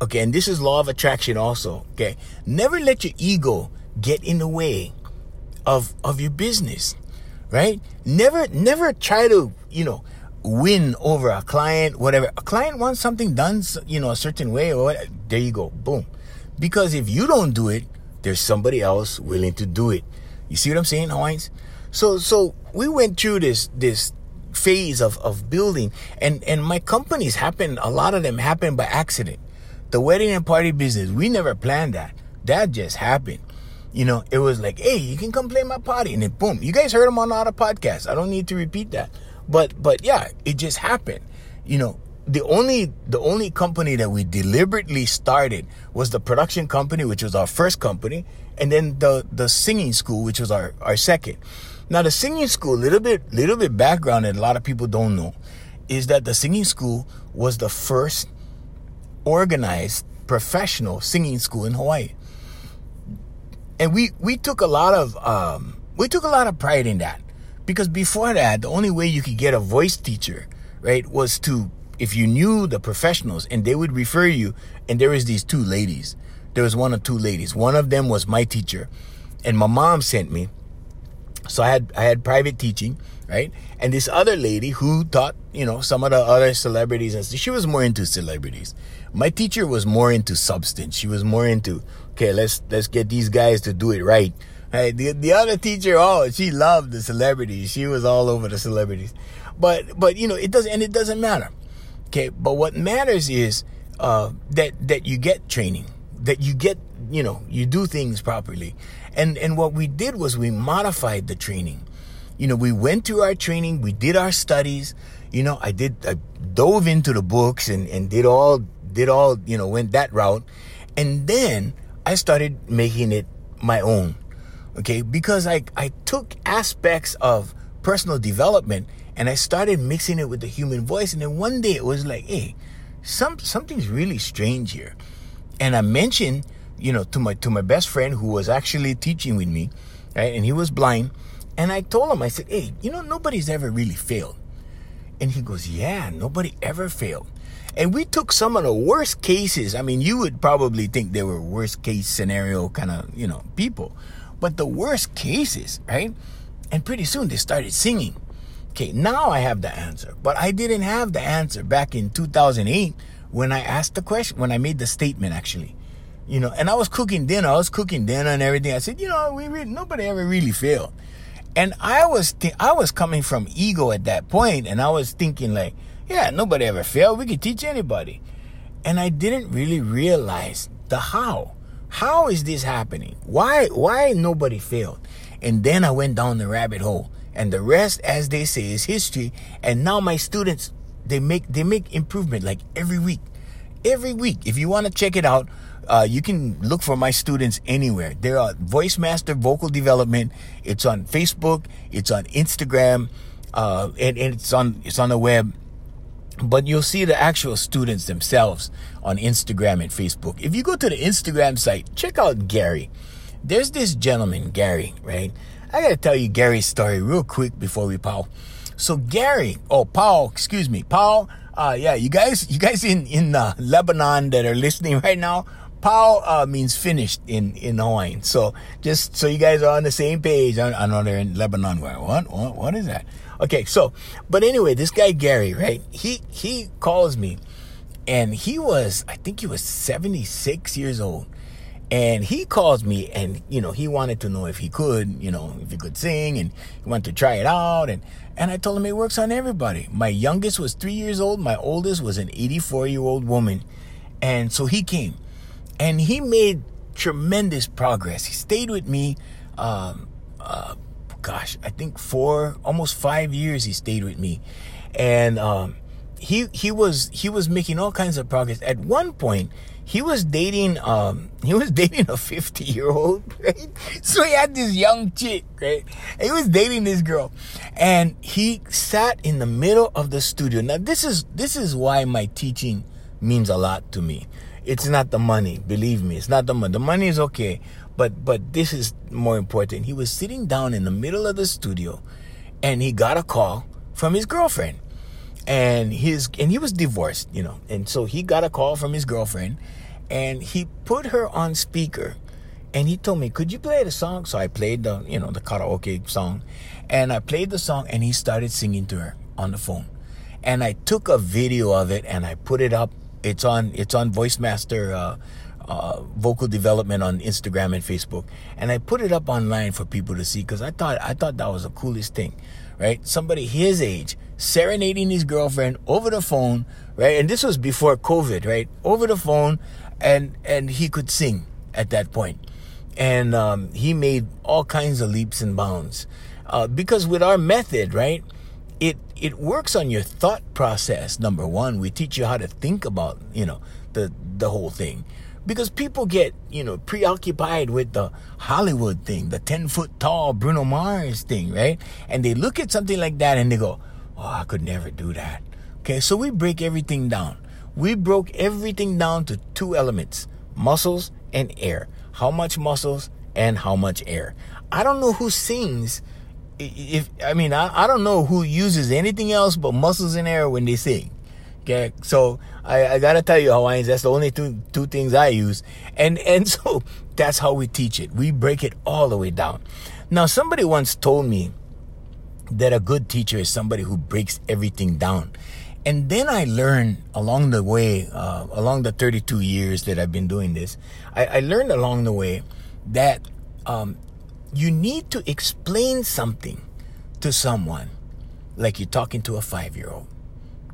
okay, and this is law of attraction also, okay? Never let your ego get in the way of, of your business, right? Never, never try to, you know, win over a client, whatever. A client wants something done, you know, a certain way, or whatever. There you go, boom. Because if you don't do it, there's somebody else willing to do it. You see what I'm saying, Hawaiians? So, so we went through this, this phase of, of building, and, and my companies happened, a lot of them happened by accident. The wedding and party business, we never planned that. That just happened. You know, it was like, hey, you can come play my party. And then boom, you guys heard them on a lot of podcasts. I don't need to repeat that. But, but yeah, it just happened. You know, the only, the only company that we deliberately started was the production company, which was our first company. And then the, the singing school, which was our, our second. Now the singing school, little bit, little bit background that a lot of people don't know is that the singing school was the first organized professional singing school in Hawaii. And we, we took a lot of, um, we took a lot of pride in that, because before that, the only way you could get a voice teacher, right, was to, if you knew the professionals and they would refer you. And there was these two ladies. There was one or two ladies. One of them was my teacher and my mom sent me. So I had, I had private teaching, right? And this other lady who taught, you know, some of the other celebrities, and she was more into celebrities. My teacher was more into substance. She was more into, okay, let's let's get these guys to do it right. Right? The the other teacher, oh, she loved the celebrities. She was all over the celebrities. But but you know, it doesn't and it doesn't matter. Okay, but what matters is uh, that that you get training, that you get, you know, you do things properly. And and what we did was we modified the training. You know, we went through our training, we did our studies. You know, I did, I dove into the books and, and did all, did all, you know, went that route. And then I started making it my own. Okay. Because I, I took aspects of personal development and I started mixing it with the human voice. And then one day it was like, hey, some, something's really strange here. And I mentioned, you know, to my, to my best friend who was actually teaching with me, right? And he was blind. And I told him, I said, hey, you know, nobody's ever really failed. And he goes, yeah, nobody ever failed. And we took some of the worst cases. I mean, you would probably think they were worst case scenario kind of, you know, people, but the worst cases, right? And pretty soon they started singing. Okay, now I have the answer, but I didn't have the answer back in two thousand eight when I asked the question, when I made the statement actually, you know, and I was cooking dinner, I was cooking dinner and everything. I said, you know, we really, nobody ever really failed. And I was th- I was coming from ego at that point, and I was thinking like, yeah, nobody ever failed. We could teach anybody. And I didn't really realize the how. How is this happening? Why why nobody failed? And then I went down the rabbit hole. And the rest, as they say, is history. And now my students, they make they make improvement like every week. Every week. If you want to check it out, Uh, you can look for my students anywhere. They're on Voicemaster Vocal Development. It's on Facebook. It's on Instagram. Uh, and, and it's on, it's on the web. But you'll see the actual students themselves on Instagram and Facebook. If you go to the Instagram site, check out Gary. There's this gentleman, Gary, right? I got to tell you Gary's story real quick before we pow. So Gary, oh, pow, excuse me, pow. Uh, yeah, you guys, you guys in, in, uh, Lebanon that are listening right now, Pau uh, means finished in, in Hawaiian. So just so you guys are on the same page. I, I know they're in Lebanon. What, what, what is that? Okay. So, but anyway, this guy, Gary, right? He, he calls me and he was, I think he was seventy-six years old, and he calls me and, you know, he wanted to know if he could, you know, if he could sing, and he wanted to try it out. And, and I told him it works on everybody. My youngest was three years old. My oldest was an eighty-four year old woman. And so he came. And he made tremendous progress. He stayed with me um, uh, gosh, I think four, almost five years he stayed with me. And um, he he was he was making all kinds of progress. At one point, he was dating um, he was dating a fifty year old, right? So he had this young chick, right? And he was dating this girl, and he sat in the middle of the studio. Now this is this is why my teaching means a lot to me. It's not the money, believe me. It's not the money. The money is okay, but but this is more important. He was sitting down in the middle of the studio, and he got a call from his girlfriend, and his and he was divorced, you know. And so he got a call from his girlfriend, and he put her on speaker, and he told me, "Could you play the song?" So I played the you know the karaoke song, and I played the song, and he started singing to her on the phone, and I took a video of it and I put it up. It's on it's on Voice Master uh, uh, Vocal Development on Instagram and Facebook, and I put it up online for people to see because I thought I thought that was the coolest thing, right? Somebody his age serenading his girlfriend over the phone, right? And this was before COVID, right? Over the phone, and and he could sing at that point, and um, he made all kinds of leaps and bounds uh, because with our method, right? It it works on your thought process. Number one, we teach you how to think about, you know, the the whole thing, because people get, you know, preoccupied with the Hollywood thing, the ten foot tall Bruno Mars thing, right? And they look at something like that and they go, "Oh, I could never do that." Okay, so we break everything down. We broke everything down to two elements: muscles and air. How much muscles and how much air? I don't know who sings. If I mean, I, I don't know who uses anything else but muscles and air when they sing. Okay, so I, I gotta tell you, Hawaiians, that's the only two two things I use, and and so that's how we teach it. We break it all the way down. Now, somebody once told me that a good teacher is somebody who breaks everything down, and then I learned along the way, uh, along the thirty-two years that I've been doing this, I, I learned along the way that. Um, You need to explain something to someone like you're talking to a five-year-old,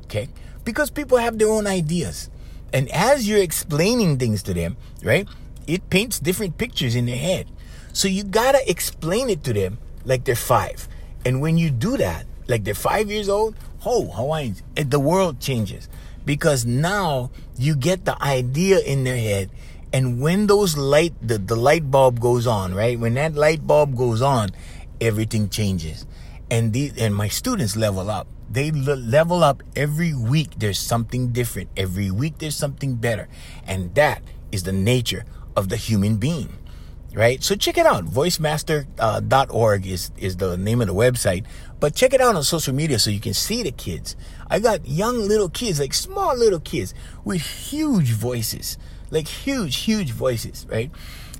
okay? Because people have their own ideas. And as you're explaining things to them, right, it paints different pictures in their head. So you got to explain it to them like they're five. And when you do that, like they're five years old, oh, Hawaiians, the world changes. Because now you get the idea in their head. And when those light, the, the light bulb goes on, right? When that light bulb goes on, everything changes. And the, and my students level up. They le- level up every week. There's something different. Every week there's something better. And that is the nature of the human being, right? So check it out. voice master dot org is, is the name of the website. But check it out on social media so you can see the kids. I got young little kids, like small little kids with huge voices. Like huge, huge voices, right?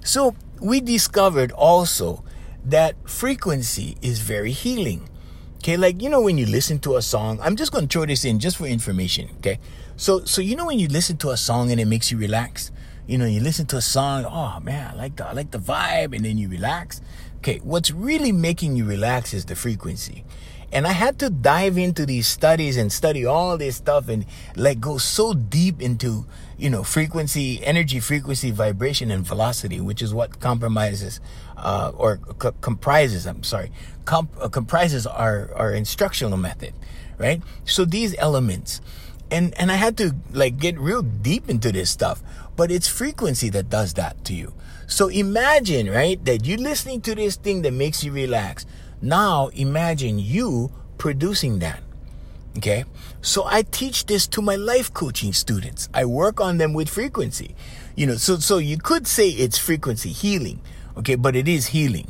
So we discovered also that frequency is very healing. Okay, like, you know, when you listen to a song, I'm just going to throw this in just for information, okay? So, so you know when you listen to a song and it makes you relax? You know, you listen to a song, oh, man, I like the, I like the vibe, and then you relax. Okay, what's really making you relax is the frequency. And I had to dive into these studies and study all this stuff and like go so deep into, you know, frequency, energy, frequency, vibration, and velocity, which is what compromises uh, or c- comprises, I'm sorry, comp- uh, comprises our, our instructional method, right? So these elements, and, and I had to like get real deep into this stuff, but it's frequency that does that to you. So imagine, right, that you're listening to this thing that makes you relax. Now, imagine you producing that, okay? So I teach this to my life coaching students. I work on them with frequency. You know, so so you could say it's frequency healing, okay? But it is healing,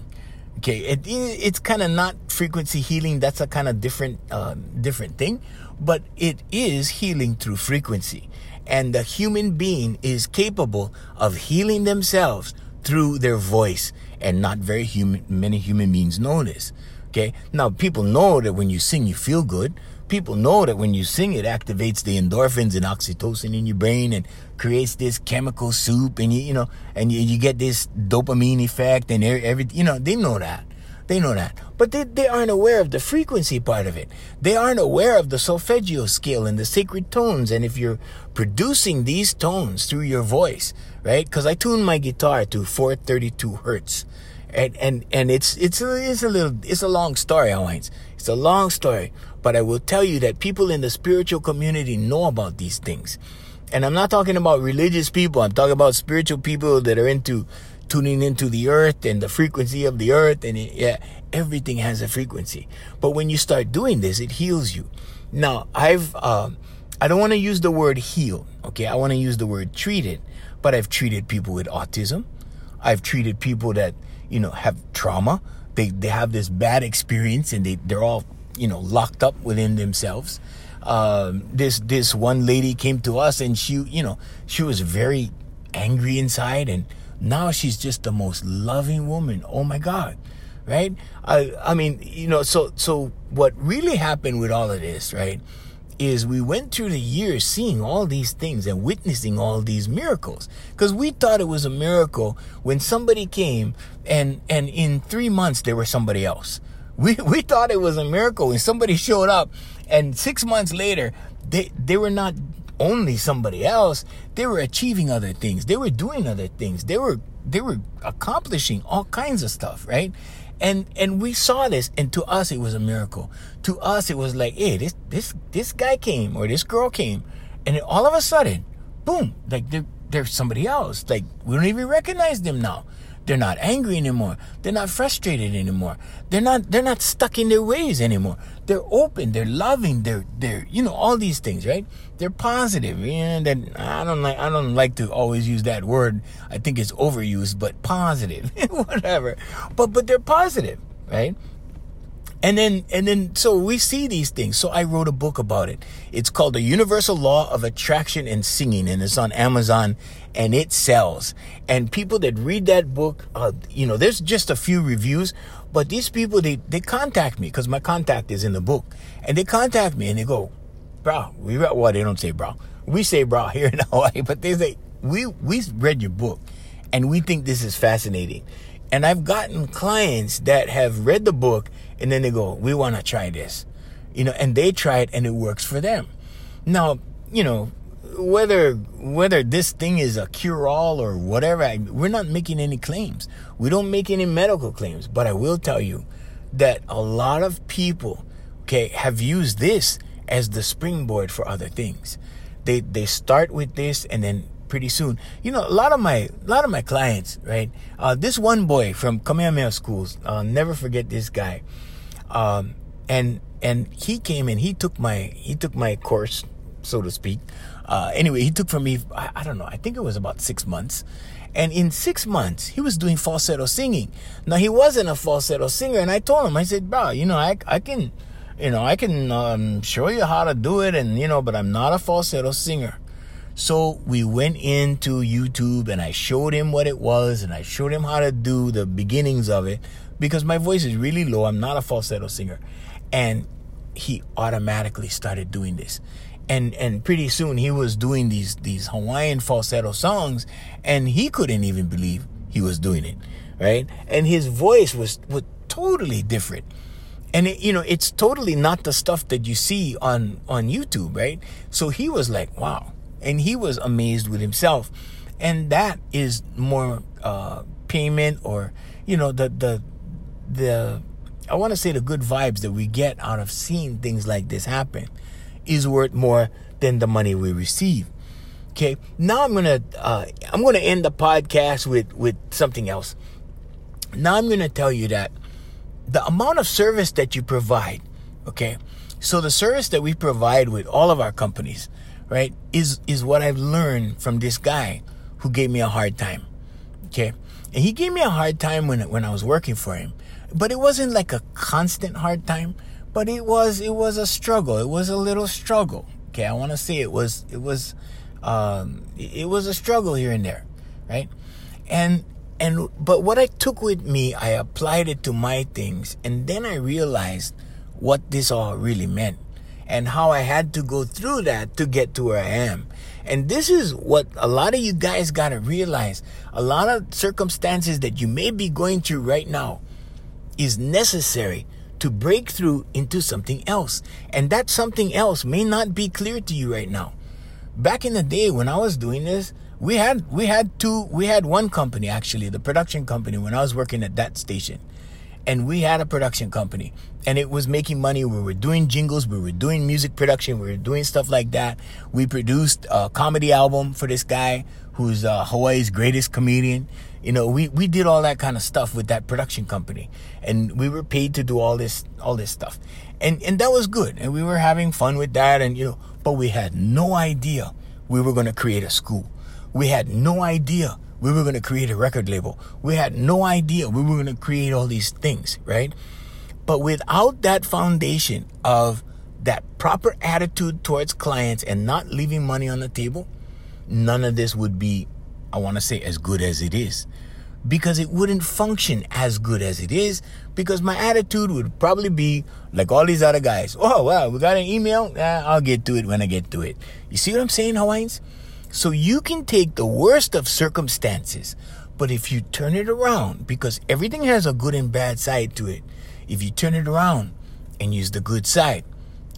okay? It, it's kind of not frequency healing. That's a kind of different, uh, different thing. But it is healing through frequency. And the human being is capable of healing themselves through their voice. And not very human, many human beings know this, okay? Now, people know that when you sing, you feel good. People know that when you sing, it activates the endorphins and oxytocin in your brain and creates this chemical soup, and, you, you know, and you, you get this dopamine effect and everything. You know, they know that. They know that. But they, they aren't aware of the frequency part of it. They aren't aware of the solfeggio scale and the sacred tones. And if you're producing these tones through your voice, right? Because I tune my guitar to four thirty-two hertz, And and and it's it's a, it's a little it's a long story, Hawaiians. It's a long story, but I will tell you that people in the spiritual community know about these things. And I'm not talking about religious people. I'm talking about spiritual people that are into tuning into the earth and the frequency of the earth. And it, yeah, everything has a frequency. But when you start doing this, it heals you. Now, I've uh, I don't want to use the word heal. Okay, I want to use the word treated. But I've treated people with autism. I've treated people that, you know, have trauma. They they have this bad experience and they, they're all, you know, locked up within themselves. Um, this this one lady came to us and she, you know, she was very angry inside, and now she's just the most loving woman. Oh my God, right? I I mean, you know, so so what really happened with all of this, right, is we went through the years seeing all these things and witnessing all these miracles, because we thought it was a miracle when somebody came and and in three months there was somebody else. We we thought it was a miracle when somebody showed up, and six months later, they, they were not only somebody else, they were achieving other things. They were doing other things. They were they were accomplishing all kinds of stuff, right? And and we saw this, and to us it was a miracle. To us it was like, hey, this this this guy came or this girl came, and then all of a sudden, boom, like they're, they're somebody else. Like we don't even recognize them now. They're not angry anymore. They're not frustrated anymore. They're not they're not stuck in their ways anymore. They're open. They're loving. They're they're you know, all these things, right? They're positive. And then I don't like I don't like to always use that word. I think it's overused, but positive. Whatever. But but they're positive, right? And then and then so we see these things. So I wrote a book about it. It's called The Universal Law of Attraction and Singing, and it's on Amazon, and it sells. And people that read that book, uh, you know, there's just a few reviews, but these people, they, they contact me because my contact is in the book. And they contact me and they go, bro, we read, well, they don't say bro. We say bro here in Hawaii, but they say, we, we read your book and we think this is fascinating. And I've gotten clients that have read the book and then they go, we want to try this, you know, and they try it and it works for them. Now, you know, whether whether this thing is a cure-all or whatever, I, we're not making any claims. We don't make any medical claims. But I will tell you that a lot of people, okay, have used this as the springboard for other things. They they start with this and then pretty soon, you know, a lot of my a lot of my clients, right? Uh, this one boy from Kamehameha Schools, I'll never forget this guy. Um, and and he came and he took my he took my course, so to speak. Uh, anyway, he took from me, I, I don't know, I think it was about six months. And in six months, he was doing falsetto singing. Now, he wasn't a falsetto singer. And I told him, I said, bro, you know, I, I can, you know, I can um, show you how to do it. And, you know, but I'm not a falsetto singer. So we went into YouTube and I showed him what it was. And I showed him how to do the beginnings of it, because my voice is really low. I'm not a falsetto singer. And he automatically started doing this. And and pretty soon he was doing these these Hawaiian falsetto songs, and he couldn't even believe he was doing it, right? And his voice was, was totally different. And, it, you know, it's totally not the stuff that you see on, on YouTube, right? So he was like, wow. And he was amazed with himself. And that is more uh, payment or, you know, the the the I want to say the good vibes that we get out of seeing things like this happen is worth more than the money we receive. Okay, now I'm gonna uh, I'm gonna end the podcast with with something else. Now I'm gonna tell you that the amount of service that you provide, okay, so the service that we provide with all of our companies, right, is is what I've learned from this guy who gave me a hard time. Okay, and he gave me a hard time when when I was working for him, but it wasn't like a constant hard time. But it was it was a struggle. It was a little struggle. Okay, I want to say it was it was um, it was a struggle here and there, right? And and but what I took with me, I applied it to my things, and then I realized what this all really meant and how I had to go through that to get to where I am. And this is what a lot of you guys got to realize. A lot of circumstances that you may be going through right now is necessary to break through into something else. And that something else may not be clear to you right now. Back in the day when I was doing this, we had we had two we had one company actually, the production company, when I was working at that station. And we had a production company, and it was making money. We were doing jingles, we were doing music production, we were doing stuff like that. We produced a comedy album for this guy who's uh, Hawaii's greatest comedian. You know, we, we did all that kind of stuff with that production company, and we were paid to do all this all this stuff, and and that was good. And we were having fun with that, and you know, but we had no idea we were going to create a school. We had no idea we were going to create a record label. We had no idea we were going to create all these things, right? But without that foundation of that proper attitude towards clients and not leaving money on the table, none of this would be, I want to say, as good as it is. Because it wouldn't function as good as it is, because my attitude would probably be like all these other guys. Oh, wow, we got an email? Eh, I'll get to it when I get to it. You see what I'm saying, Hawaiians? So you can take the worst of circumstances, but if you turn it around, because everything has a good and bad side to it, if you turn it around and use the good side,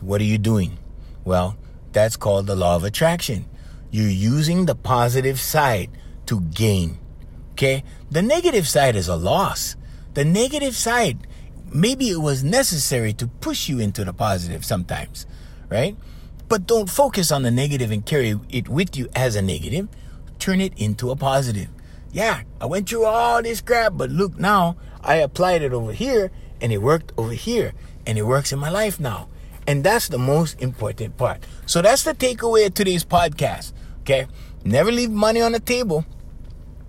what are you doing? Well, that's called the law of attraction. You're using the positive side to gain, okay? The negative side is a loss. The negative side, maybe it was necessary to push you into the positive sometimes, right? But don't focus on the negative and carry it with you as a negative. Turn it into a positive. Yeah, I went through all this crap, but look now, I applied it over here, and it worked over here, and it works in my life now. And that's the most important part. So that's the takeaway of today's podcast, okay? Never leave money on the table.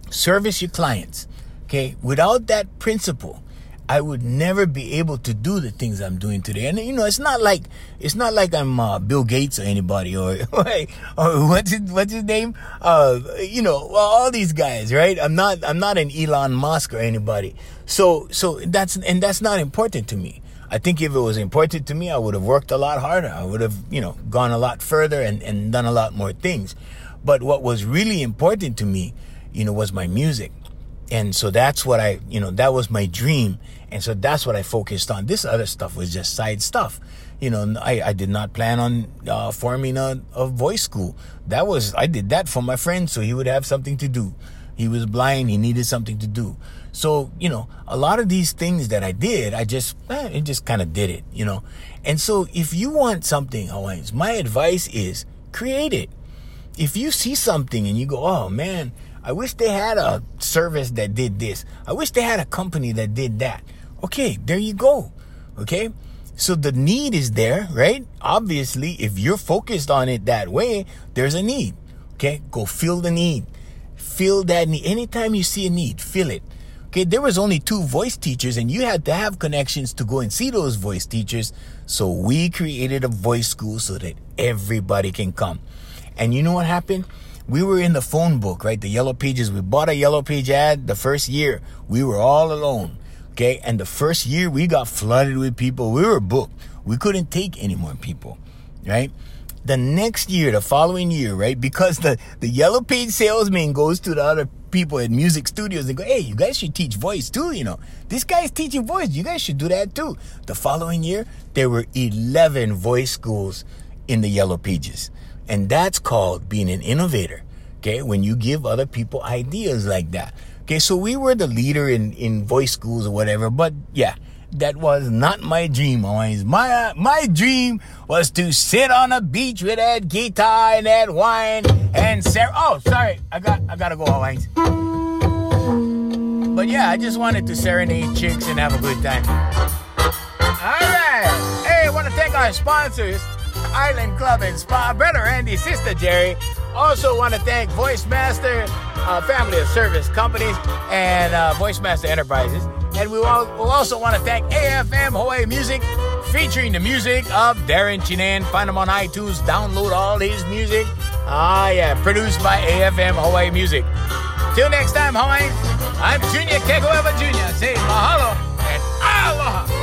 Service your clients, okay? Without that principle, I would never be able to do the things I'm doing today. And, you know, it's not like it's not like I'm uh, Bill Gates or anybody or, or what's, his, what's his name? Uh, you know, all these guys, right? I'm not I'm not an Elon Musk or anybody. So so that's and that's not important to me. I think if it was important to me, I would have worked a lot harder. I would have, you know, gone a lot further and, and done a lot more things. But what was really important to me, you know, was my music. And so that's what I, you know, that was my dream. And so that's what I focused on. This other stuff was just side stuff. You know, I, I did not plan on uh, forming a, a voice school. That was, I did that for my friend so he would have something to do. He was blind. He needed something to do. So, you know, a lot of these things that I did, I just, eh, it just kind of did it, you know. And so if you want something, Hawaiians, my advice is create it. If you see something and you go, oh, man, I wish they had a service that did this. I wish they had a company that did that. Okay, there you go. Okay, so the need is there, right? Obviously, if you're focused on it that way, there's a need. Okay, go fill the need. Fill that need. Anytime you see a need, fill it. Okay, there was only two voice teachers, and you had to have connections to go and see those voice teachers. So we created a voice school so that everybody can come. And you know what happened? We were in the phone book, right? The Yellow Pages. We bought a Yellow Page ad the first year. We were all alone, okay? And the first year, we got flooded with people. We were booked. We couldn't take any more people, right? The next year, the following year, right? Because the, the Yellow Page salesman goes to the other people at music studios and go, hey, you guys should teach voice too, you know. This guy's teaching voice. You guys should do that too. The following year, there were eleven voice schools in the Yellow Pages. And that's called being an innovator, okay? When you give other people ideas like that. Okay, so we were the leader in, in voice schools or whatever, but yeah, that was not my dream, always. My, my dream was to sit on a beach with that guitar and that wine and Sarah. Oh, sorry, I got, I gotta go, Hawaiians. But yeah, I just wanted to serenade chicks and have a good time. All right, hey, I wanna thank our sponsors. Island Club and Spa, Brother Andy, Sister Jerry. Also want to thank Voice Master, uh, Family of Service Companies, and uh, Voice Master Enterprises. And we will also want to thank A F M Hawaii Music, featuring the music of Darren Chinan. Find him on iTunes. Download all his music. Ah, yeah, produced by A F M Hawaii Music. Till next time, Hawaiians, I'm Junior Kekuewa Junior Say mahalo and aloha.